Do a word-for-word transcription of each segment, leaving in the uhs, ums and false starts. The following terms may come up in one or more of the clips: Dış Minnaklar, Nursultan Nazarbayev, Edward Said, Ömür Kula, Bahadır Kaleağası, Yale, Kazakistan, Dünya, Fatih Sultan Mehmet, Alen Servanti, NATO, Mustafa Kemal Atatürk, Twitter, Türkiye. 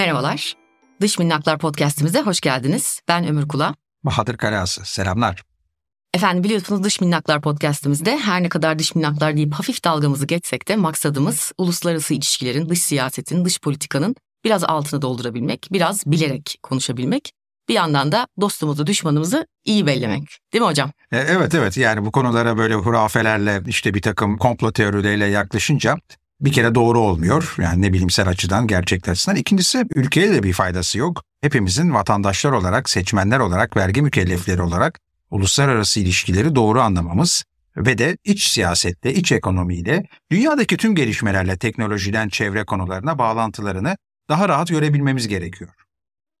Merhabalar, Dış Minnaklar Podcast'imize hoş geldiniz. Ben Ömür Kula. Bahadır Kaleağası, selamlar. Efendim biliyorsunuz Dış Minnaklar Podcast'imizde her ne kadar dış minnaklar deyip hafif dalgamızı geçsek de maksadımız uluslararası ilişkilerin, dış siyasetin, dış politikanın biraz altını doldurabilmek, biraz bilerek konuşabilmek. Bir yandan da dostumuzu, düşmanımızı iyi bellemek. Değil mi hocam? Evet, evet. Yani bu konulara böyle hurafelerle, işte bir takım komplo teorileriyle yaklaşınca bir kere doğru olmuyor. Yani ne bilimsel açıdan, gerçek açısından. İkincisi ülkeye de bir faydası yok. Hepimizin vatandaşlar olarak, seçmenler olarak, vergi mükellefleri olarak uluslararası ilişkileri doğru anlamamız ve de iç siyasetle, iç ekonomiyle, dünyadaki tüm gelişmelerle, teknolojiden çevre konularına bağlantılarını daha rahat görebilmemiz gerekiyor.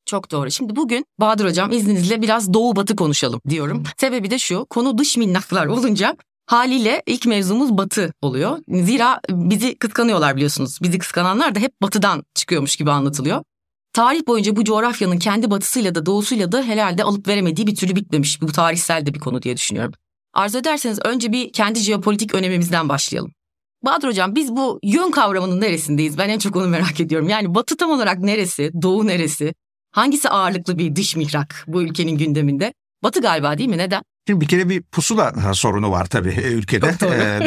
Çok doğru. Şimdi bugün Bahadır Hocam izninizle biraz Doğu Batı konuşalım diyorum. Sebebi de şu, konu dış minnaklar olunca haliyle ilk mevzumuz Batı oluyor. Zira bizi kıskanıyorlar biliyorsunuz. Bizi kıskananlar da hep Batı'dan çıkıyormuş gibi anlatılıyor. Tarih boyunca bu coğrafyanın kendi batısıyla da doğusuyla da herhalde alıp veremediği bir türlü bitmemiş. Bu tarihsel de bir konu diye düşünüyorum. Arzu ederseniz önce bir kendi jeopolitik önemimizden başlayalım. Bahadır Hocam biz bu yön kavramının neresindeyiz? Ben en çok onu merak ediyorum. Yani Batı tam olarak neresi? Doğu neresi? Hangisi ağırlıklı bir dış mihrak bu ülkenin gündeminde? Batı galiba değil mi? Neden? Şimdi bir kere bir pusula sorunu var tabii ülkede.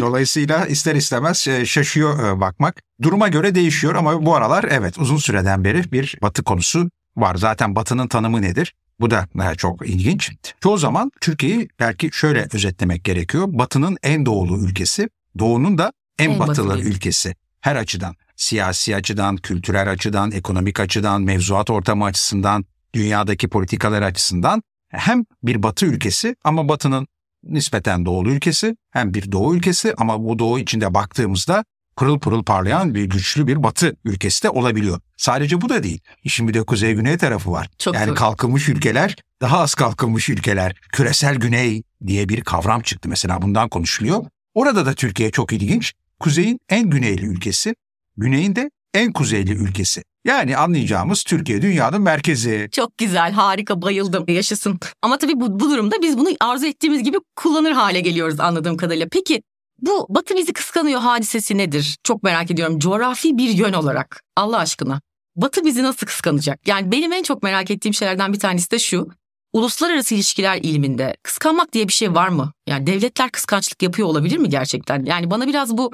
Dolayısıyla ister istemez şaşıyor bakmak. Duruma göre değişiyor ama bu aralar evet uzun süreden beri bir Batı konusu var. Zaten Batı'nın tanımı nedir? Bu da çok ilginç. Çoğu zaman Türkiye'yi belki şöyle özetlemek gerekiyor. Batı'nın en doğulu ülkesi, Doğu'nun da en, en batılı, batılı ülkesi her açıdan. Siyasi açıdan, kültürel açıdan, ekonomik açıdan, mevzuat ortamı açısından, dünyadaki politikalar açısından hem bir Batı ülkesi ama Batı'nın nispeten doğulu ülkesi hem bir Doğu ülkesi ama bu Doğu içinde baktığımızda pırıl pırıl parlayan bir güçlü bir Batı ülkesi de olabiliyor. Sadece bu da değil. İşin bir de kuzey güney tarafı var. Çok yani doğru. Kalkınmış ülkeler, daha az kalkınmış ülkeler, küresel güney diye bir kavram çıktı mesela bundan konuşuluyor. Orada da Türkiye çok ilginç. Kuzeyin en güneyli ülkesi. Güneyin de en kuzeyli ülkesi. Yani anlayacağımız Türkiye dünyanın merkezi. Çok güzel, harika, bayıldım, yaşasın. Ama tabii bu, bu durumda biz bunu arzu ettiğimiz gibi kullanır hale geliyoruz anladığım kadarıyla. Peki bu Batı bizi kıskanıyor hadisesi nedir? Çok merak ediyorum. Coğrafi bir yön olarak Allah aşkına. Batı bizi nasıl kıskanacak? Yani benim en çok merak ettiğim şeylerden bir tanesi de şu. Uluslararası ilişkiler ilminde kıskanmak diye bir şey var mı? Yani devletler kıskançlık yapıyor olabilir mi gerçekten? Yani bana biraz bu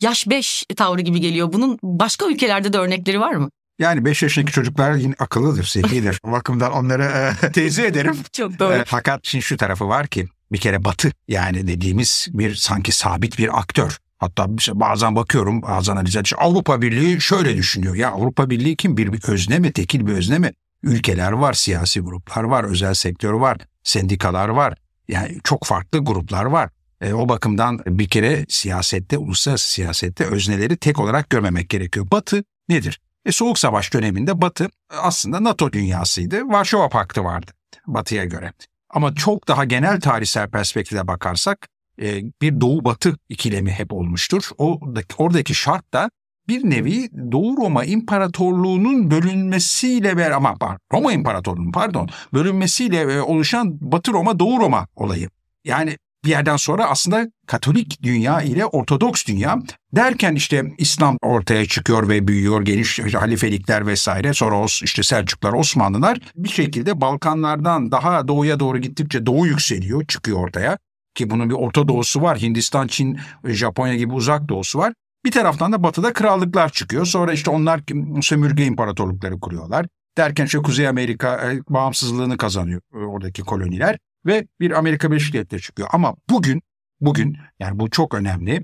yaş beş tavrı gibi geliyor. Bunun başka ülkelerde de örnekleri var mı? Yani beş yaşındaki çocuklar yine akıllıdır, zekidir. O bakımdan onları e, teyze ederim. Çok doğru. E, fakat şimdi şu tarafı var ki bir kere Batı yani dediğimiz bir sanki sabit bir aktör. Hatta bazen bakıyorum bazen analiz ediyorum. Avrupa Birliği şöyle düşünüyor. Ya Avrupa Birliği kim? Bir, bir özne mi? Tekil bir özne mi? Ülkeler var, siyasi gruplar var, özel sektör var, sendikalar var. Yani çok farklı gruplar var. E, o bakımdan bir kere siyasette, uluslararası siyasette özneleri tek olarak görmemek gerekiyor. Batı nedir? E, Soğuk Savaş döneminde Batı aslında NATO dünyasıydı. Varşova Paktı vardı Batı'ya göre. Ama çok daha genel tarihsel perspektife bakarsak e, bir Doğu-Batı ikilemi hep olmuştur. Oradaki, oradaki şart da bir nevi Doğu Roma İmparatorluğu'nun bölünmesiyle beraber, ama Roma İmparatorluğu'nun pardon, bölünmesiyle oluşan Batı Roma-Doğu Roma olayı. Yani bir yerden sonra aslında Katolik dünya ile Ortodoks dünya derken işte İslam ortaya çıkıyor ve büyüyor, geniş halifelikler vesaire. Sonra işte Selçuklar, Osmanlılar bir şekilde Balkanlardan daha doğuya doğru gittikçe Doğu yükseliyor, çıkıyor ortaya. Ki bunun bir Orta Doğu'su var, Hindistan, Çin, Japonya gibi uzak doğu'su var. Bir taraftan da Batı'da krallıklar çıkıyor. Sonra işte onlar sömürge imparatorlukları kuruyorlar. Derken işte Kuzey Amerika bağımsızlığını kazanıyor oradaki koloniler. Ve bir Amerika Birleşik Devletleri çıkıyor. Ama bugün, bugün yani bu çok önemli.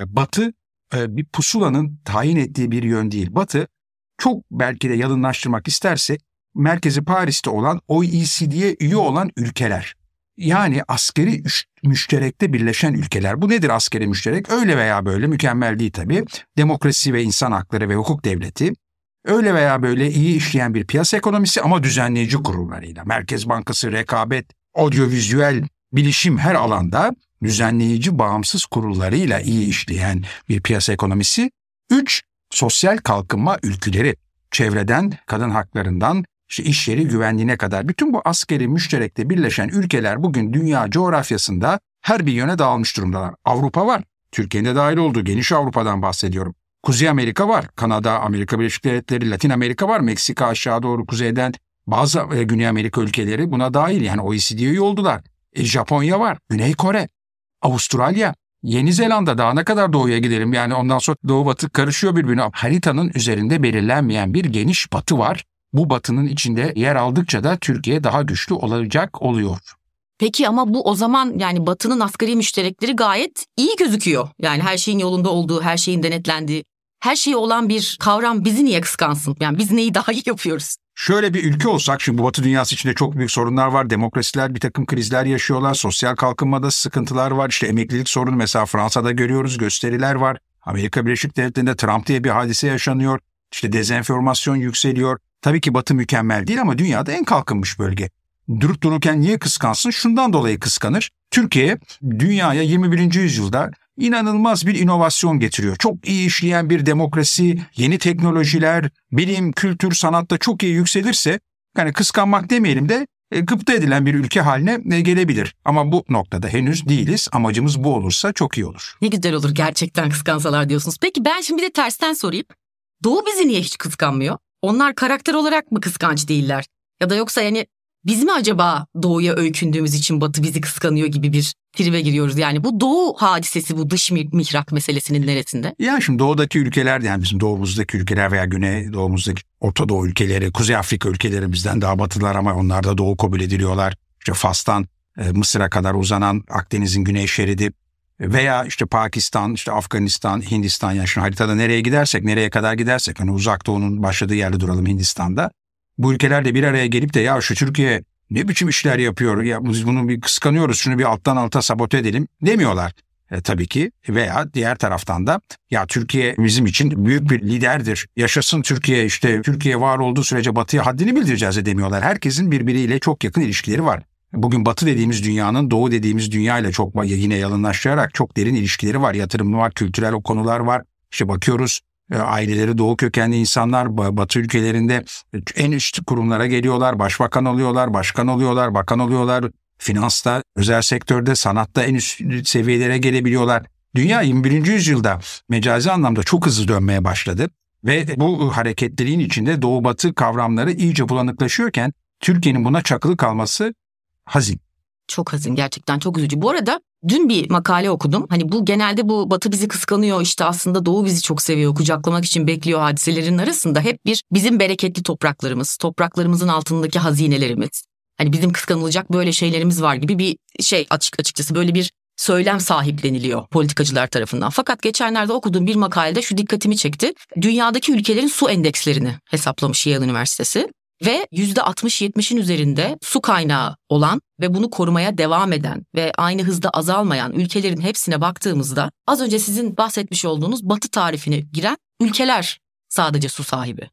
Batı bir pusulanın tayin ettiği bir yön değil. Batı çok belki de yalınlaştırmak istersek merkezi Paris'te olan O E C D'ye üye olan ülkeler. Yani askeri müşterekte birleşen ülkeler. Bu nedir askeri müşterek? Öyle veya böyle mükemmel değil tabii. Demokrasi ve insan hakları ve hukuk devleti. Öyle veya böyle iyi işleyen bir piyasa ekonomisi ama düzenleyici kurullarıyla. Merkez Bankası, rekabet, audiovizüel bilişim her alanda düzenleyici bağımsız kurullarıyla iyi işleyen bir piyasa ekonomisi. Üç, sosyal kalkınma ülküleri. Çevreden, kadın haklarından, işte iş yeri güvenliğine kadar. Bütün bu askeri müşterekte birleşen ülkeler bugün dünya coğrafyasında her bir yöne dağılmış durumdalar. Avrupa var. Türkiye'nin de dahil olduğu geniş Avrupa'dan bahsediyorum. Kuzey Amerika var. Kanada, Amerika Birleşik Devletleri, Latin Amerika var. Meksika aşağı doğru kuzeyden bazı e, Güney Amerika ülkeleri buna dahil. Yani O E C D'ye üye oldular. E, Japonya var. Güney Kore, Avustralya, Yeni Zelanda, daha ne kadar doğuya gidelim. Yani ondan sonra doğu batı karışıyor birbirine. Haritanın üzerinde belirlenmeyen bir geniş batı var. Bu batının içinde yer aldıkça da Türkiye daha güçlü olacak oluyor. Peki ama bu o zaman yani Batı'nın asgari müşterekleri gayet iyi gözüküyor. Yani her şeyin yolunda olduğu, her şeyin denetlendiği, her şeyi olan bir kavram bizi niye kıskansın? Yani biz neyi daha iyi yapıyoruz? Şöyle bir ülke olsak, şimdi bu Batı dünyası içinde çok büyük sorunlar var. Demokrasiler bir takım krizler yaşıyorlar. Sosyal kalkınmada sıkıntılar var. İşte emeklilik sorunu mesela Fransa'da görüyoruz. Gösteriler var. Amerika Birleşik Devletleri'nde Trump diye bir hadise yaşanıyor. İşte dezenformasyon yükseliyor. Tabii ki Batı mükemmel değil ama dünyada en kalkınmış bölge. Durup dururken niye kıskansın? Şundan dolayı kıskanır. Türkiye dünyaya yirmi birinci yüzyılda inanılmaz bir inovasyon getiriyor. Çok iyi işleyen bir demokrasi, yeni teknolojiler, bilim, kültür, sanatta çok iyi yükselirse, yani kıskanmak demeyelim de gıpta edilen bir ülke haline gelebilir. Ama bu noktada henüz değiliz. Amacımız bu olursa çok iyi olur. Ne güzel olur gerçekten kıskansalar diyorsunuz. Peki ben şimdi bir de tersten sorayım. Doğu bizi niye hiç kıskanmıyor? Onlar karakter olarak mı kıskanç değiller? Ya da yoksa yani biz mi acaba doğuya öykündüğümüz için batı bizi kıskanıyor gibi bir tribe giriyoruz? Yani bu doğu hadisesi, bu dış mihrak meselesinin neresinde? Ya şimdi doğudaki ülkeler, yani bizim doğumuzdaki ülkeler veya güney doğumuzdaki Orta Doğu ülkeleri, Kuzey Afrika ülkeleri bizden daha batılar ama onlar da doğu kabul ediliyorlar. İşte Fas'tan e, Mısır'a kadar uzanan Akdeniz'in güney şeridi veya işte Pakistan, işte Afganistan, Hindistan, yani şimdi haritada nereye gidersek, nereye kadar gidersek, hani uzak doğunun başladığı yerde duralım, Hindistan'da. Bu ülkeler de bir araya gelip de ya şu Türkiye ne biçim işler yapıyor, ya biz bunu bir kıskanıyoruz, şunu bir alttan alta sabote edelim demiyorlar e, tabii ki. Veya diğer taraftan da ya Türkiye bizim için büyük bir liderdir, yaşasın Türkiye, işte Türkiye var olduğu sürece Batı'ya haddini bildireceğiz demiyorlar. Herkesin birbiriyle çok yakın ilişkileri var. Bugün Batı dediğimiz dünyanın Doğu dediğimiz dünyayla çok yine yalınlaştırarak çok derin ilişkileri var. Yatırım var, kültürel o konular var. İşte bakıyoruz. Aileleri doğu kökenli insanlar batı ülkelerinde en üst kurumlara geliyorlar, başbakan oluyorlar, başkan oluyorlar, bakan oluyorlar, finansta, özel sektörde, sanatta en üst seviyelere gelebiliyorlar. Dünya yirmi birinci yüzyılda mecazi anlamda çok hızlı dönmeye başladı ve bu hareketliliğin içinde doğu batı kavramları iyice bulanıklaşıyorken Türkiye'nin buna çakılı kalması hazin. Çok hazin, gerçekten çok üzücü. Bu arada dün bir makale okudum. Hani bu genelde bu Batı bizi kıskanıyor, işte aslında Doğu bizi çok seviyor, kucaklamak için bekliyor hadiselerin arasında hep bir bizim bereketli topraklarımız, topraklarımızın altındaki hazinelerimiz. Hani bizim kıskanılacak böyle şeylerimiz var gibi bir şey, açık açıkçası böyle bir söylem sahipleniliyor politikacılar tarafından. Fakat geçenlerde okuduğum bir makalede şu dikkatimi çekti. Dünyadaki ülkelerin su endekslerini hesaplamış Yale Üniversitesi. Ve yüzde altmış yetmişin üzerinde su kaynağı olan ve bunu korumaya devam eden ve aynı hızda azalmayan ülkelerin hepsine baktığımızda az önce sizin bahsetmiş olduğunuz batı tarifine giren ülkeler sadece su sahibi.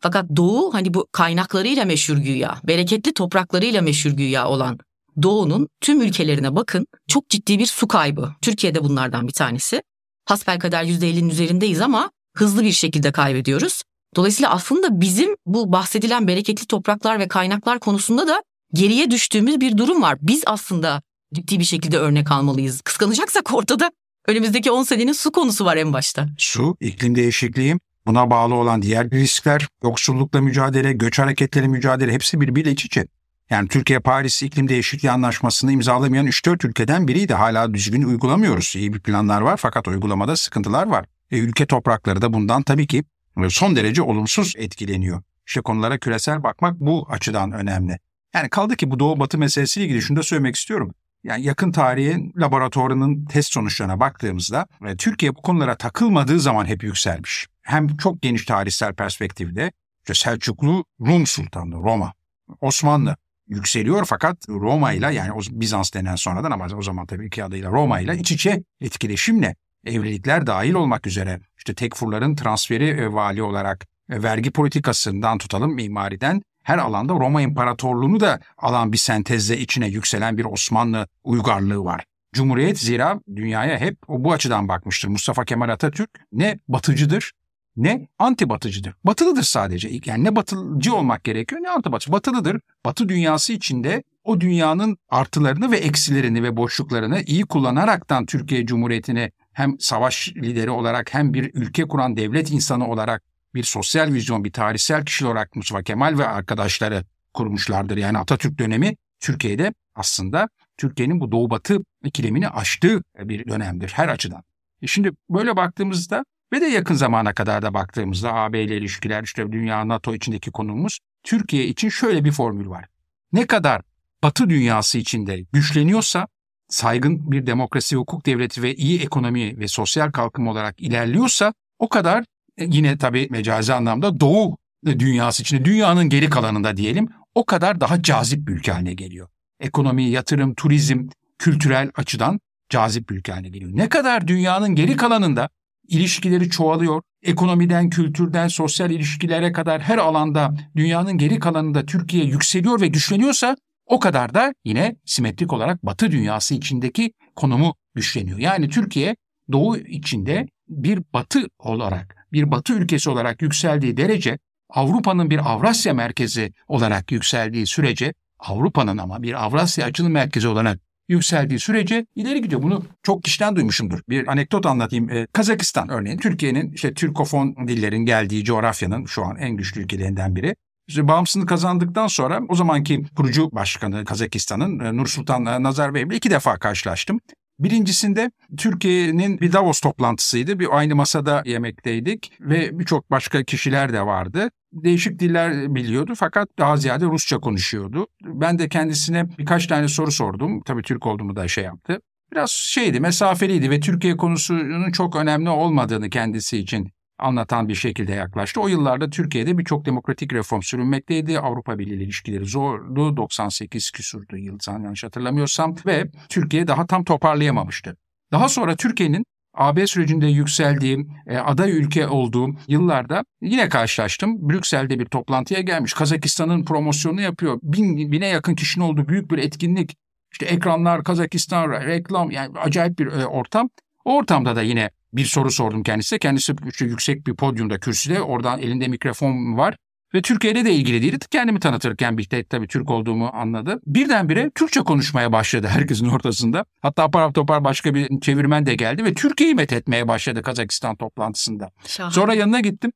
Fakat doğu, hani bu kaynaklarıyla meşhur güya, bereketli topraklarıyla meşhur güya olan doğunun tüm ülkelerine bakın, çok ciddi bir su kaybı. Türkiye'de bunlardan bir tanesi. Hasbelkader yüzde ellinin üzerindeyiz ama hızlı bir şekilde kaybediyoruz. Dolayısıyla aslında bizim bu bahsedilen bereketli topraklar ve kaynaklar konusunda da geriye düştüğümüz bir durum var. Biz aslında ciddi bir şekilde örnek almalıyız. Kıskanacaksak ortada önümüzdeki on senenin su konusu var en başta. Su, iklim değişikliği, buna bağlı olan diğer riskler, yoksullukla mücadele, göç hareketleri mücadele, hepsi birbiriyle iç içe. Yani Türkiye-Paris İklim Değişikliği Anlaşması'nı imzalamayan üç dört ülkeden biriydi. Hala düzgün uygulamıyoruz. İyi bir planlar var fakat uygulamada sıkıntılar var. E, ülke toprakları da bundan tabii ki son derece olumsuz etkileniyor. İşte konulara küresel bakmak bu açıdan önemli. Yani kaldı ki bu Doğu Batı meselesiyle ilgili şunu da söylemek istiyorum. Yani yakın tarihin laboratuvarının test sonuçlarına baktığımızda Türkiye bu konulara takılmadığı zaman hep yükselmiş. Hem çok geniş tarihsel perspektifte işte Selçuklu Rum Sultanlığı, Roma, Osmanlı yükseliyor fakat Roma ile, yani Bizans denen sonradan ama o zaman tabii iki adıyla Roma ile iç içe etkileşimle, evlilikler dahil olmak üzere işte tekfurların transferi e, vali olarak e, vergi politikasından tutalım mimariden her alanda Roma İmparatorluğunu da alan bir sentezle içine yükselen bir Osmanlı uygarlığı var. Cumhuriyet zira dünyaya hep bu açıdan bakmıştır. Mustafa Kemal Atatürk ne batıcıdır ne antibatıcıdır. Batılıdır sadece. Yani ne batıcı olmak gerekiyor ne antibatıcı. Batılıdır. Batı dünyası içinde o dünyanın artılarını ve eksilerini ve boşluklarını iyi kullanaraktan Türkiye Cumhuriyeti'ne hem savaş lideri olarak hem bir ülke kuran devlet insanı olarak bir sosyal vizyon, bir tarihsel kişi olarak Mustafa Kemal ve arkadaşları kurmuşlardır. Yani Atatürk dönemi Türkiye'de aslında Türkiye'nin bu Doğu-Batı ikilemini aştığı bir dönemdir her açıdan. E şimdi böyle baktığımızda ve de yakın zamana kadar da baktığımızda A B ile ilişkiler, işte dünya, NATO içindeki konumuz, Türkiye için şöyle bir formül var. Ne kadar Batı dünyası içinde güçleniyorsa, saygın bir demokrasi, hukuk devleti ve iyi ekonomi ve sosyal kalkınma olarak ilerliyorsa o kadar yine tabii mecazi anlamda Doğu dünyası içinde, dünyanın geri kalanında diyelim, o kadar daha cazip bir ülke haline geliyor. Ekonomi, yatırım, turizm, kültürel açıdan cazip bir ülke haline geliyor. Ne kadar dünyanın geri kalanında ilişkileri çoğalıyor, ekonomiden, kültürden, sosyal ilişkilere kadar her alanda dünyanın geri kalanında Türkiye yükseliyor ve güçleniyorsa o kadar da yine simetrik olarak Batı dünyası içindeki konumu güçleniyor. Yani Türkiye Doğu içinde bir Batı olarak, bir Batı ülkesi olarak yükseldiği derece, Avrupa'nın bir Avrasya merkezi olarak yükseldiği sürece, Avrupa'nın ama bir Avrasya açının merkezi olarak yükseldiği sürece ileri gidiyor. Bunu çok kişiden duymuşumdur. Bir anekdot anlatayım. Ee, Kazakistan örneğin, Türkiye'nin işte Türkofon dillerin geldiği coğrafyanın şu an en güçlü ülkelerinden biri. İşte bağımsızlığı kazandıktan sonra o zamanki kurucu başkanı Kazakistan'ın Nursultan Nazarbayev ile iki defa karşılaştım. Birincisinde Türkiye'nin bir Davos toplantısıydı. Bir aynı masada yemekteydik ve birçok başka kişiler de vardı. Değişik diller biliyordu fakat daha ziyade Rusça konuşuyordu. Ben de kendisine birkaç tane soru sordum. Tabii Türk olduğumu da şey yaptı. Biraz şeydi, mesafeliydi ve Türkiye konusunun çok önemli olmadığını kendisi için anlatan bir şekilde yaklaştı. O yıllarda Türkiye'de birçok demokratik reform sürülmekteydi. Avrupa Birliği ile ilişkileri zordu. doksan sekiz küsurdu yıl yanlış hatırlamıyorsam ve Türkiye daha tam toparlayamamıştı. Daha sonra Türkiye'nin A B sürecinde yükseldiği, aday ülke olduğum yıllarda yine karşılaştım. Brüksel'de bir toplantıya gelmiş. Kazakistan'ın promosyonunu yapıyor. Bin, bine yakın kişinin olduğu büyük bir etkinlik. İşte ekranlar, Kazakistan, reklam, yani acayip bir ortam. O ortamda da yine bir soru sordum kendisine. Kendisi yüksek bir podyumda, kürsüde. Oradan elinde mikrofon var. Ve Türkiye'yle de ilgili değildi. Kendimi tanıtırken bir de tabii Türk olduğumu anladı. Birdenbire Türkçe konuşmaya başladı herkesin ortasında. Hatta apar topar başka bir çevirmen de geldi ve Türkiye'yi methetmeye başladı Kazakistan toplantısında. Şahane. Sonra yanına gittim.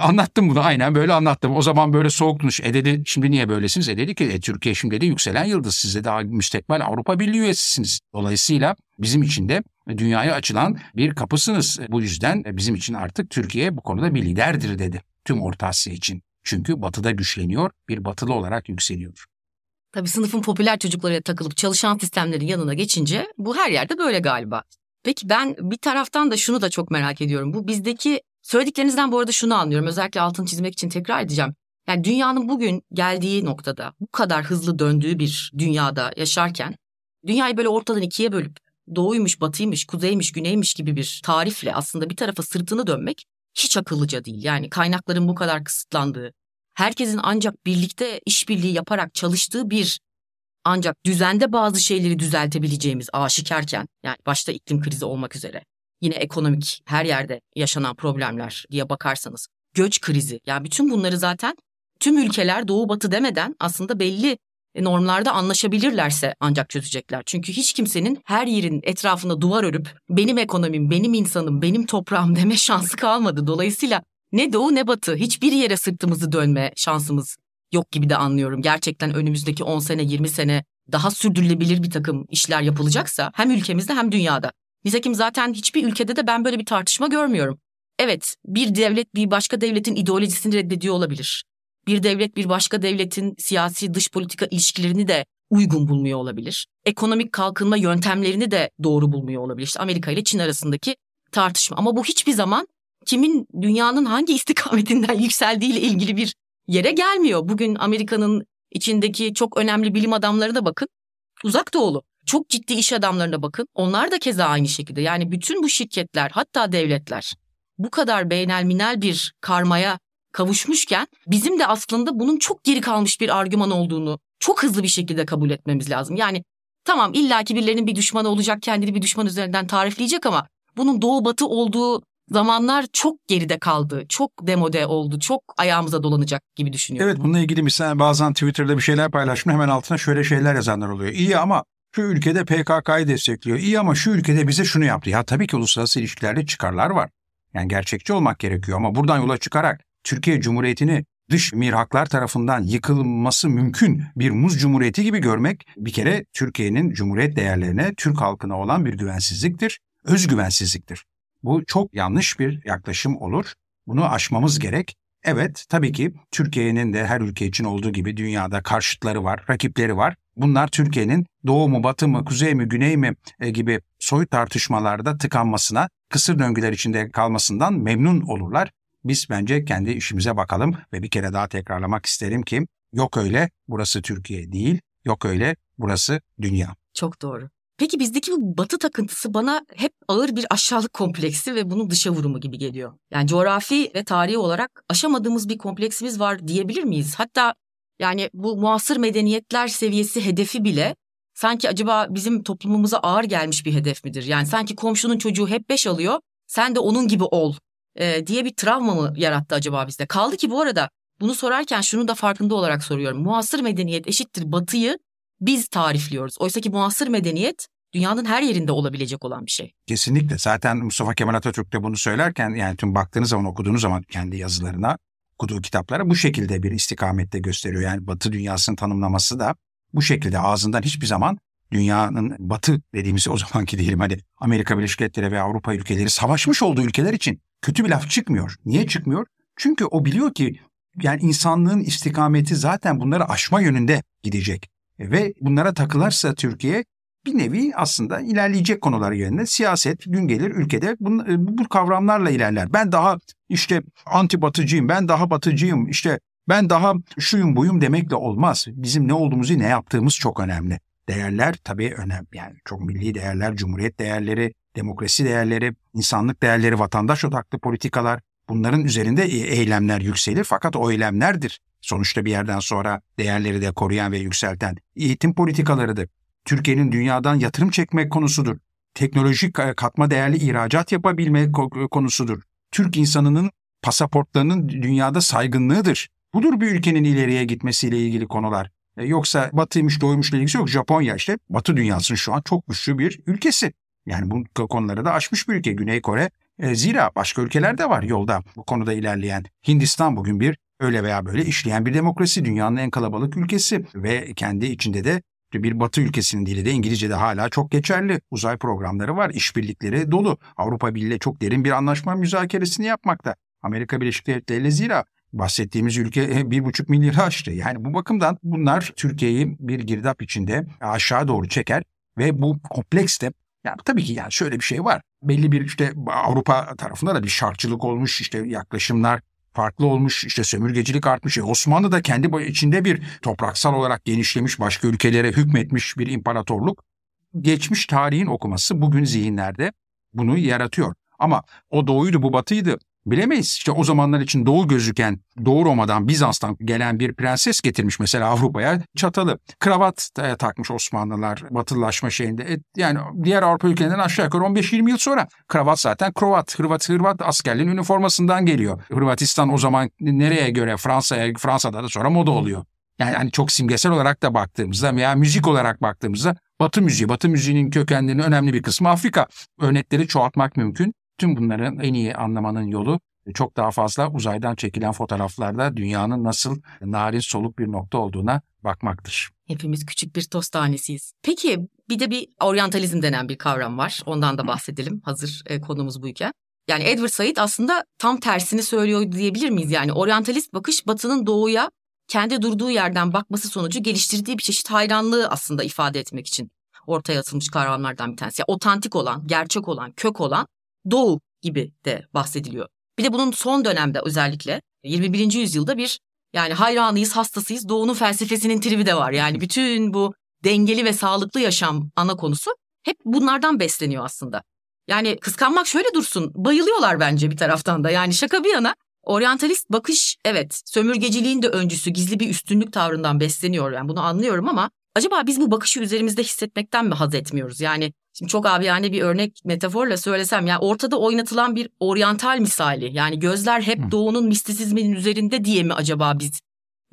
Anlattım bunu, aynen böyle anlattım. O zaman böyle soğuktunuz. E dedi, şimdi niye böylesiniz? E dedi ki e, Türkiye şimdi dedi yükselen yıldız. Siz de daha müstekbel Avrupa Birliği üyesisiniz. Dolayısıyla bizim için de dünyaya açılan bir kapısınız. Bu yüzden bizim için artık Türkiye bu konuda bir liderdir dedi. Tüm Orta Asya için. Çünkü Batı'da güçleniyor, bir Batılı olarak yükseliyor. Tabii sınıfın popüler çocuklara takılıp çalışan sistemlerin yanına geçince bu her yerde böyle galiba. Peki ben bir taraftan da şunu da çok merak ediyorum. Bu bizdeki söylediklerinizden bu arada şunu anlıyorum. Özellikle altını çizmek için tekrar edeceğim. Yani dünyanın bugün geldiği noktada, bu kadar hızlı döndüğü bir dünyada yaşarken, dünyayı böyle ortadan ikiye bölüp doğuymuş, batıymış, kuzeymiş, güneymiş gibi bir tarifle aslında bir tarafa sırtını dönmek hiç akıllıca değil. Yani kaynakların bu kadar kısıtlandığı, herkesin ancak birlikte işbirliği yaparak çalıştığı bir ancak düzende bazı şeyleri düzeltebileceğimiz aşikarken, yani başta iklim krizi olmak üzere, yine ekonomik her yerde yaşanan problemler diye bakarsanız, göç krizi, yani bütün bunları zaten tüm ülkeler doğu batı demeden aslında belli normlarda anlaşabilirlerse ancak çözecekler. Çünkü hiç kimsenin her yerin etrafına duvar örüp benim ekonomim, benim insanım, benim toprağım deme şansı kalmadı. Dolayısıyla ne doğu ne batı, hiçbir yere sırtımızı dönme şansımız yok gibi de anlıyorum. Gerçekten önümüzdeki on sene, yirmi sene daha sürdürülebilir bir takım işler yapılacaksa hem ülkemizde hem dünyada. Nitekim zaten hiçbir ülkede de ben böyle bir tartışma görmüyorum. Evet, bir devlet bir başka devletin ideolojisini reddediyor olabilir. Bir devlet bir başka devletin siyasi dış politika ilişkilerini de uygun bulmuyor olabilir. Ekonomik kalkınma yöntemlerini de doğru bulmuyor olabilir. İşte Amerika ile Çin arasındaki tartışma. Ama bu hiçbir zaman kimin dünyanın hangi istikametinden yükseldiğiyle ilgili bir yere gelmiyor. Bugün Amerika'nın içindeki çok önemli bilim adamlarına bakın. Uzak Doğulu. Çok ciddi iş adamlarına bakın. Onlar da keza aynı şekilde. Yani bütün bu şirketler, hatta devletler bu kadar beynelminel bir karmaya kavuşmuşken bizim de aslında bunun çok geri kalmış bir argüman olduğunu çok hızlı bir şekilde kabul etmemiz lazım. Yani tamam, illaki birilerinin bir düşmanı olacak, kendini bir düşman üzerinden tarifleyecek ama bunun doğu batı olduğu zamanlar çok geride kaldı, çok demode oldu, çok ayağımıza dolanacak gibi düşünüyorum. Evet, bununla ilgili mesela bazen Twitter'da bir şeyler paylaştım, hemen altına şöyle şeyler yazanlar oluyor. İyi ama şu ülkede P K K'yı destekliyor. İyi ama şu ülkede bize şunu yaptı. Ya tabii ki uluslararası ilişkilerde çıkarlar var. Yani gerçekçi olmak gerekiyor ama buradan yola çıkarak Türkiye Cumhuriyeti'ni dış mihraklar tarafından yıkılması mümkün bir muz cumhuriyeti gibi görmek bir kere Türkiye'nin cumhuriyet değerlerine, Türk halkına olan bir güvensizliktir, özgüvensizliktir. Bu çok yanlış bir yaklaşım olur. Bunu aşmamız gerek. Evet, tabii ki Türkiye'nin de her ülke için olduğu gibi dünyada karşıtları var, rakipleri var. Bunlar Türkiye'nin doğu mu, batı mı, kuzey mi, güney mi gibi soyut tartışmalarda tıkanmasına, kısır döngüler içinde kalmasından memnun olurlar. Biz bence kendi işimize bakalım ve bir kere daha tekrarlamak isterim ki yok öyle burası Türkiye değil, yok öyle burası dünya. Çok doğru. Peki bizdeki bu batı takıntısı bana hep ağır bir aşağılık kompleksi ve bunun dışa vurumu gibi geliyor. Yani coğrafi ve tarihi olarak aşamadığımız bir kompleksimiz var diyebilir miyiz? Hatta yani bu muasır medeniyetler seviyesi hedefi bile sanki acaba bizim toplumumuza ağır gelmiş bir hedef midir? Yani sanki komşunun çocuğu hep beş alıyor, sen de onun gibi ol e, diye bir travma mı yarattı acaba bizde? Kaldı ki bu arada bunu sorarken şunu da farkında olarak soruyorum. Muasır medeniyet eşittir batıyı biz tarifliyoruz. Oysa ki muasır medeniyet dünyanın her yerinde olabilecek olan bir şey. Kesinlikle. Zaten Mustafa Kemal Atatürk de bunu söylerken yani tüm baktığınız zaman, okuduğunuz zaman kendi yazılarına, okuduğu kitaplara bu şekilde bir istikamette gösteriyor. Yani batı dünyasının tanımlaması da bu şekilde ağzından hiçbir zaman dünyanın batı dediğimiz o zamanki diyelim hani Amerika Birleşik Devletleri ve Avrupa ülkeleri savaşmış olduğu ülkeler için kötü bir laf çıkmıyor. Niye çıkmıyor? Çünkü o biliyor ki yani insanlığın istikameti zaten bunları aşma yönünde gidecek. Ve bunlara takılarsa Türkiye bir nevi aslında ilerleyecek konular yönünde siyaset gün gelir ülkede bu kavramlarla ilerler. Ben daha işte anti batıcıyım, ben daha batıcıyım, işte ben daha şuyum buyum demekle olmaz. Bizim ne olduğumuzu, ne yaptığımız çok önemli. Değerler tabii önemli. Yani çok milli değerler, cumhuriyet değerleri, demokrasi değerleri, insanlık değerleri, vatandaş odaklı politikalar bunların üzerinde eylemler yükselir fakat o eylemlerdir. Sonuçta bir yerden sonra değerleri de koruyan ve yükselten eğitim politikalarıdır. Türkiye'nin dünyadan yatırım çekmek konusudur. Teknolojik katma değerli ihracat yapabilme konusudur. Türk insanının pasaportlarının dünyada saygınlığıdır. Budur bir ülkenin ileriye gitmesiyle ilgili konular. Yoksa batıymış doğuymuşla ilgisi yok. Japonya işte batı dünyasının şu an çok güçlü bir ülkesi. Yani bu konuları da aşmış bir ülke Güney Kore. Zira başka ülkeler de var yolda bu konuda ilerleyen. Hindistan bugün bir öyle veya böyle işleyen bir demokrasi, dünyanın en kalabalık ülkesi ve kendi içinde de bir batı ülkesinin dili de İngilizce'de hala çok geçerli. Uzay programları var, işbirlikleri dolu. Avrupa Birliği ile çok derin bir anlaşma müzakeresini yapmakta. Amerika Birleşik Devletleri ile zira bahsettiğimiz ülke bir buçuk milyarı aştı. Yani bu bakımdan bunlar Türkiye'yi bir girdap içinde aşağı doğru çeker ve bu kompleks de yani tabii ki yani şöyle bir şey var. Belli bir işte Avrupa tarafında da bir şarkçılık olmuş, işte yaklaşımlar farklı olmuş, işte sömürgecilik artmış. E Osmanlı da kendi içinde bir topraksal olarak genişlemiş, başka ülkelere hükmetmiş bir imparatorluk. Geçmiş tarihin okuması bugün zihinlerde bunu yaratıyor. Ama o doğuydu, bu batıydı bilemeyiz. İşte o zamanlar için doğu gözüken, Doğu Roma'dan, Bizans'tan gelen bir prenses getirmiş mesela Avrupa'ya çatalı. Kravat takmış Osmanlılar batılılaşma şeyinde. E, yani diğer Avrupa ülkelerinden aşağı yukarı on beş yirmi yıl sonra kravat zaten Krovat, Hırvat, Hırvat askerliğin üniformasından geliyor. Hırvatistan o zaman nereye göre? Fransa'ya, Fransa'da da sonra moda oluyor. Yani hani çok simgesel olarak da baktığımızda veya müzik olarak baktığımızda Batı müziği, Batı müziğinin kökenlerinin önemli bir kısmı Afrika. Örnekleri çoğaltmak mümkün. Tüm bunların en iyi anlamanın yolu çok daha fazla uzaydan çekilen fotoğraflarda dünyanın nasıl narin soluk bir nokta olduğuna bakmaktır. Hepimiz küçük bir toz tanesiyiz. Peki bir de bir oryantalizm denen bir kavram var. Ondan da bahsedelim hazır e, konumuz buyken. Yani Edward Said aslında tam tersini söylüyor diyebilir miyiz? Yani oryantalist bakış batının doğuya kendi durduğu yerden bakması sonucu geliştirdiği bir çeşit hayranlığı aslında ifade etmek için ortaya atılmış kavramlardan bir tanesi. Yani otantik olan, gerçek olan, kök olan Doğu gibi de bahsediliyor. Bir de bunun son dönemde özellikle yirmi birinci yüzyılda bir yani hayranıyız, hastasıyız, Doğu'nun felsefesinin tribi de var. Yani bütün bu dengeli ve sağlıklı yaşam ana konusu hep bunlardan besleniyor aslında. Yani kıskanmak şöyle dursun, bayılıyorlar bence bir taraftan da. Yani şaka bir yana oryantalist bakış evet sömürgeciliğin de öncüsü gizli bir üstünlük tavrından besleniyor. Yani bunu anlıyorum ama acaba biz bu bakışı üzerimizde hissetmekten mi haz etmiyoruz? Yani şimdi çok abiyane bir örnek metaforla söylesem yani ortada oynatılan bir oryantal misali. Yani gözler hep doğunun mistisizminin üzerinde diye mi acaba biz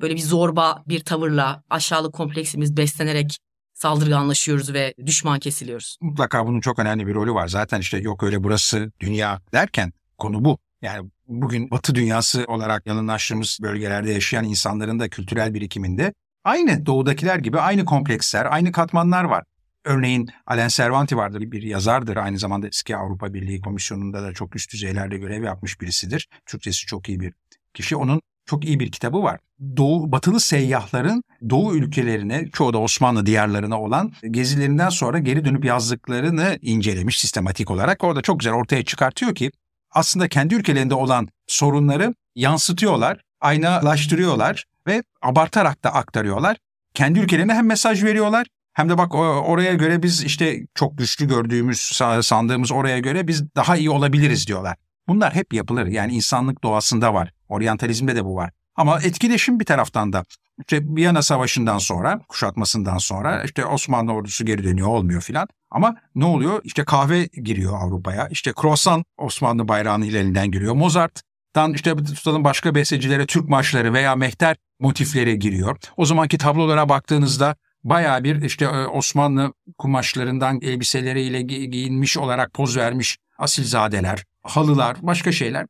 böyle bir zorba bir tavırla aşağılık kompleksimiz beslenerek saldırganlaşıyoruz ve düşman kesiliyoruz. Mutlaka bunun çok önemli bir rolü var. Zaten işte yok öyle burası dünya derken konu bu. Yani bugün Batı dünyası olarak yanınlaştığımız bölgelerde yaşayan insanların da kültürel birikiminde aynı doğudakiler gibi aynı kompleksler, aynı katmanlar var. Örneğin Alen Servanti vardır, bir yazardır. Aynı zamanda eski Avrupa Birliği Komisyonu'nda da çok üst düzeylerde görev yapmış birisidir. Türkçesi çok iyi bir kişi. Onun çok iyi bir kitabı var. Doğu, batılı seyyahların Doğu ülkelerine, çoğu da Osmanlı diyarlarına olan gezilerinden sonra geri dönüp yazdıklarını incelemiş sistematik olarak. Orada çok güzel ortaya çıkartıyor ki aslında kendi ülkelerinde olan sorunları yansıtıyorlar, aynalaştırıyorlar ve abartarak da aktarıyorlar. Kendi ülkelerine hem mesaj veriyorlar hem de bak oraya göre biz işte çok güçlü gördüğümüz, sandığımız oraya göre biz daha iyi olabiliriz diyorlar. Bunlar hep yapılır. Yani insanlık doğasında var. Oryantalizmde de bu var. Ama etkileşim bir taraftan da işte Viyana Savaşı'ndan sonra, kuşatmasından sonra işte Osmanlı ordusu geri dönüyor, olmuyor filan. Ama ne oluyor? İşte kahve giriyor Avrupa'ya. İşte croissant Osmanlı bayrağının ilerinden giriyor. Mozart'tan işte tutalım başka bestecilere Türk marşları veya mehter motifleri giriyor. O zamanki tablolara baktığınızda bayağı bir işte Osmanlı kumaşlarından elbiseleriyle giyinmiş olarak poz vermiş asilzadeler, halılar, başka şeyler.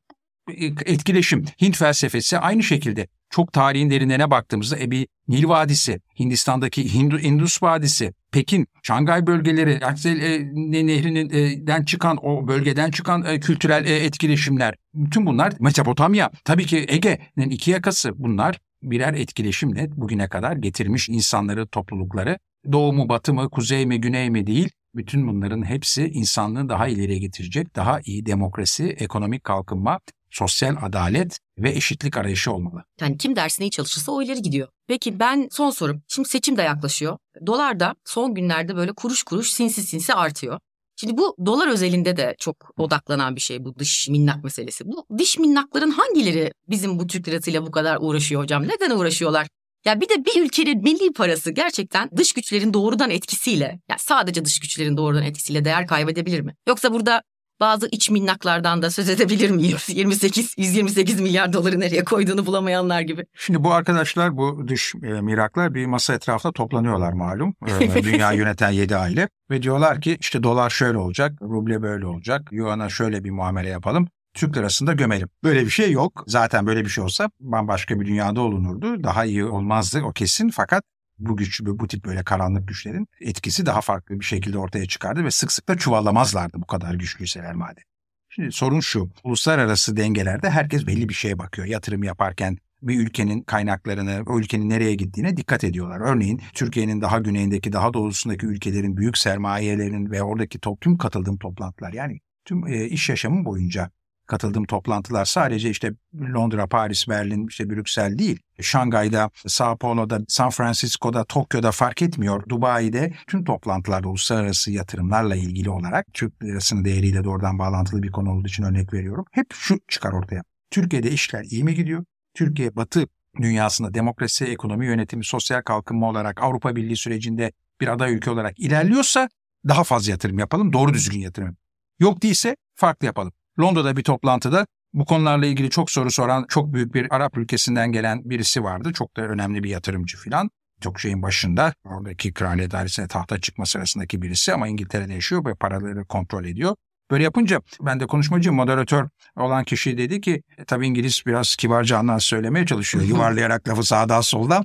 Etkileşim, Hint felsefesi aynı şekilde. Çok tarihin derinlerine baktığımızda Ebi Nil Vadisi, Hindistan'daki Hindu, Indus Vadisi, Pekin, Şangay bölgeleri, Yangtze Nehri'nden çıkan, o bölgeden çıkan kültürel etkileşimler. Bütün bunlar Mezopotamya, tabii ki Ege'nin iki yakası, bunlar birer etkileşimle bugüne kadar getirmiş insanları, toplulukları. Doğu mu, batı mı, kuzey mi, güney mi değil. Bütün bunların hepsi insanlığı daha ileriye getirecek, daha iyi demokrasi, ekonomik kalkınma, sosyal adalet ve eşitlik arayışı olmalı. Yani kim dersine iyi çalışırsa o ileri gidiyor. Peki ben son sorum. Şimdi seçim de yaklaşıyor. Dolar da son günlerde böyle kuruş kuruş sinsi sinsi artıyor. Şimdi bu dolar özelinde de çok odaklanan bir şey bu dış minnak meselesi. Bu dış minnakların hangileri bizim bu Türk lirasıyla bu kadar uğraşıyor hocam? Neden uğraşıyorlar? Ya bir de bir ülkenin milli parası gerçekten dış güçlerin doğrudan etkisiyle, yani sadece dış güçlerin doğrudan etkisiyle değer kaybedebilir mi? Yoksa burada bazı iç minnaklardan da söz edebilir miyiz? yirmi sekiz, yüz yirmi sekiz milyar doları nereye koyduğunu bulamayanlar gibi. Şimdi bu arkadaşlar, bu dış e, miraklar bir masa etrafında toplanıyorlar malum. E, dünya yöneten yedi aile ve diyorlar ki işte dolar şöyle olacak, ruble böyle olacak, yuana şöyle bir muamele yapalım. Türk lirasını da gömelim. Böyle bir şey yok. Zaten böyle bir şey olsa bambaşka bir dünyada olunurdu. Daha iyi olmazdı o kesin. Fakat bu güç, bu tip böyle karanlık güçlerin etkisi daha farklı bir şekilde ortaya çıkardı ve sık sık da çuvallamazlardı bu kadar güçlüyseler madem. Şimdi sorun şu, uluslararası dengelerde herkes belli bir şeye bakıyor. Yatırım yaparken bir ülkenin kaynaklarını, o ülkenin nereye gittiğine dikkat ediyorlar. Örneğin Türkiye'nin daha güneyindeki, daha doğusundaki ülkelerin, büyük sermayelerinin ve oradaki toplum katıldığım toplantılar, yani tüm e, iş yaşamım boyunca katıldığım toplantılar sadece işte Londra, Paris, Berlin, işte Brüksel değil. Şangay'da, Sao Paulo'da, San Francisco'da, Tokyo'da fark etmiyor. Dubai'de tüm toplantılarda uluslararası yatırımlarla ilgili olarak Türk lirasının değeriyle doğrudan bağlantılı bir konu olduğu için örnek veriyorum. Hep şu çıkar ortaya. Türkiye'de işler iyi mi gidiyor? Türkiye Batı dünyasında demokrasi, ekonomi yönetimi, sosyal kalkınma olarak Avrupa Birliği sürecinde bir aday ülke olarak ilerliyorsa daha fazla yatırım yapalım, doğru düzgün yatırım. Yok değilse farklı yapalım. Londra'da bir toplantıda bu konularla ilgili çok soru soran çok büyük bir Arap ülkesinden gelen birisi vardı. Çok da önemli bir yatırımcı filan. Çok şeyin başında, oradaki kraliyet dairesine tahta çıkma sırasındaki birisi ama İngiltere'de yaşıyor ve paraları kontrol ediyor. Böyle yapınca ben de konuşmacı, moderatör olan kişi dedi ki e, tabii İngiliz biraz kibarca anlar söylemeye çalışıyor. Yuvarlayarak lafı sağdan soldan.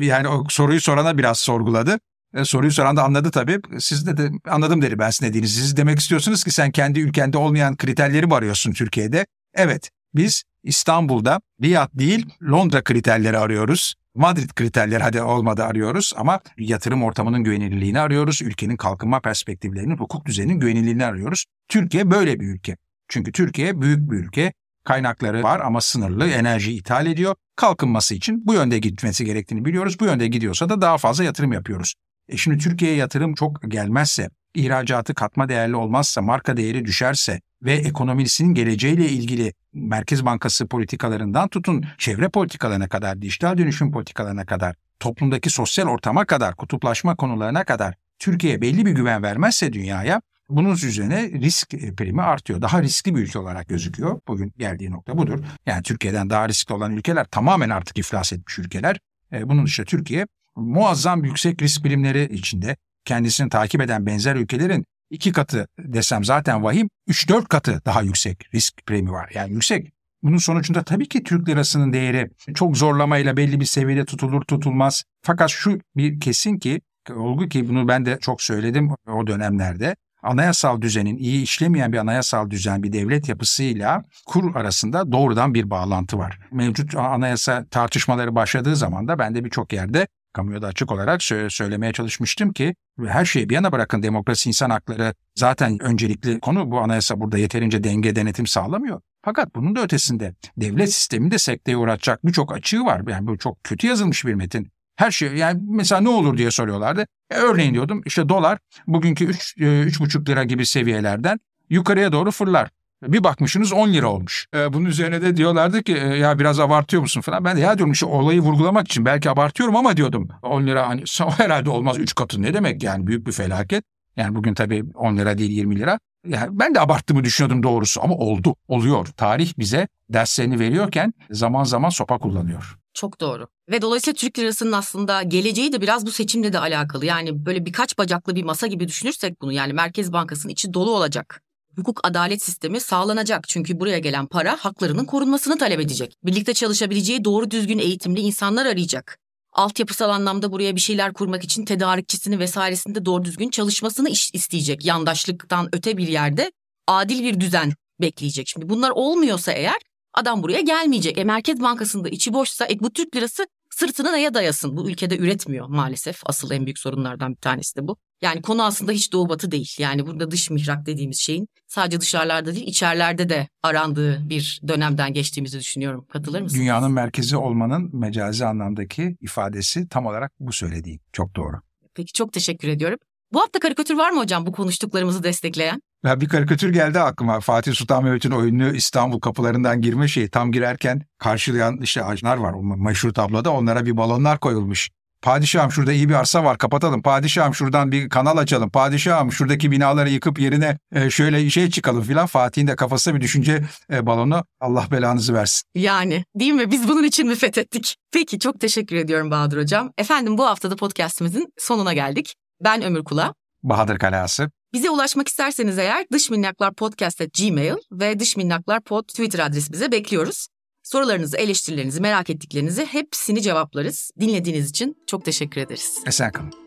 Yani o soruyu sorana biraz sorguladı. Soruyu soran da anladı tabii. Siz de, de anladım dedi ben sizin dediğinizi. Siz demek istiyorsunuz ki sen kendi ülkende olmayan kriterleri mi arıyorsun Türkiye'de? Evet, biz İstanbul'da Riyad değil Londra kriterleri arıyoruz. Madrid kriterleri hadi olmadı arıyoruz ama yatırım ortamının güvenilirliğini arıyoruz. Ülkenin kalkınma perspektiflerinin, hukuk düzeninin güvenilirliğini arıyoruz. Türkiye böyle bir ülke. Çünkü Türkiye büyük bir ülke. Kaynakları var ama sınırlı, enerji ithal ediyor. Kalkınması için bu yönde gitmesi gerektiğini biliyoruz. Bu yönde gidiyorsa da daha fazla yatırım yapıyoruz. E şimdi Türkiye'ye yatırım çok gelmezse, ihracatı katma değerli olmazsa, marka değeri düşerse ve ekonomisinin geleceğiyle ilgili Merkez Bankası politikalarından tutun, çevre politikalarına kadar, dijital dönüşüm politikalarına kadar, toplumdaki sosyal ortama kadar, kutuplaşma konularına kadar Türkiye'ye belli bir güven vermezse dünyaya, bunun üzerine risk primi artıyor. Daha riskli bir ülke olarak gözüküyor. Bugün geldiği nokta budur. Yani Türkiye'den daha riskli olan ülkeler tamamen artık iflas etmiş ülkeler. E bunun dışında Türkiye muazzam yüksek risk bilimleri içinde kendisini takip eden benzer ülkelerin iki katı desem zaten vahim, üç dört katı daha yüksek risk primi var. Yani yüksek. Bunun sonucunda tabii ki Türk lirasının değeri çok zorlamayla belli bir seviyede tutulur tutulmaz. Fakat şu bir kesin ki, olgu ki bunu ben de çok söyledim o dönemlerde. Anayasal düzenin, iyi işlemeyen bir anayasal düzen, bir devlet yapısıyla kur arasında doğrudan bir bağlantı var. Mevcut anayasa tartışmaları başladığı zaman da ben de birçok yerde kamuoyuna açık olarak söylemeye çalışmıştım ki her şeyi bir yana bırakın, demokrasi, insan hakları zaten öncelikli konu, bu anayasa burada yeterince denge, denetim sağlamıyor. Fakat bunun da ötesinde devlet sistemini de sekteye uğratacak birçok açığı var. Yani bu çok kötü yazılmış bir metin. Her şey, yani mesela ne olur diye soruyorlardı. E, örneğin diyordum işte dolar bugünkü üç üç buçuk lira gibi seviyelerden yukarıya doğru fırlar. Bir bakmışsınız on lira olmuş. E, bunun üzerine de diyorlardı ki e, ya biraz abartıyor musun falan. Ben de ya diyorum işte olayı vurgulamak için belki abartıyorum ama diyordum on lira hani, herhalde olmaz, üç katı ne demek yani, büyük bir felaket. Yani bugün tabii on lira değil yirmi lira. Yani ben de abarttığımı düşünüyordum doğrusu ama oldu, oluyor. Tarih bize derslerini veriyorken zaman zaman sopa kullanıyor. Çok doğru. Ve dolayısıyla Türk lirasının aslında geleceği de biraz bu seçimle de alakalı. Yani böyle birkaç bacaklı bir masa gibi düşünürsek bunu, yani Merkez Bankası'nın içi dolu olacak. Hukuk adalet sistemi sağlanacak. Çünkü buraya gelen para haklarının korunmasını talep edecek. Birlikte çalışabileceği doğru düzgün eğitimli insanlar arayacak. Altyapısal anlamda buraya bir şeyler kurmak için tedarikçisini vesairesini de doğru düzgün çalışmasını isteyecek. Yandaşlıktan öte bir yerde adil bir düzen bekleyecek. Şimdi bunlar olmuyorsa eğer adam buraya gelmeyecek. E Merkez Bankası'nda içi boşsa e, bu Türk lirası sırtını neye dayasın? Bu ülkede üretmiyor maalesef. Asıl en büyük sorunlardan bir tanesi de bu. Yani konu aslında hiç doğu batı değil. Yani burada dış mihrak dediğimiz şeyin sadece dışarılarda değil içerilerde de arandığı bir dönemden geçtiğimizi düşünüyorum. Katılır mısınız? Dünyanın merkezi olmanın mecazi anlamdaki ifadesi tam olarak bu söylediğim. Çok doğru. Peki çok teşekkür ediyorum. Bu hafta karikatür var mı hocam bu konuştuklarımızı destekleyen? Ya bir karikatür geldi aklıma. Fatih Sultan Mehmet'in o ünlü İstanbul kapılarından girme şeyi, tam girerken karşılayan işte ağaçlar var. O meşhur tabloda onlara bir balonlar koyulmuş. Padişahım şurada iyi bir arsa var, kapatalım. Padişahım şuradan bir kanal açalım. Padişahım şuradaki binaları yıkıp yerine şöyle şey çıkalım filan. Fatih'in de kafasında bir düşünce balonu, Allah belanızı versin. Yani değil mi? Biz bunun için mi fethettik? Peki çok teşekkür ediyorum Bahadır Hocam. Efendim bu haftada podcastimizin sonuna geldik. Ben Ömür Kula. Bahadır Kaleağası. Bize ulaşmak isterseniz eğer Dış Minnaklar Podcast at Gmail ve Dış Minnaklar Pod Twitter adresimize bekliyoruz. Sorularınızı, eleştirilerinizi, merak ettiklerinizi hepsini cevaplarız. Dinlediğiniz için çok teşekkür ederiz. Esen kalın.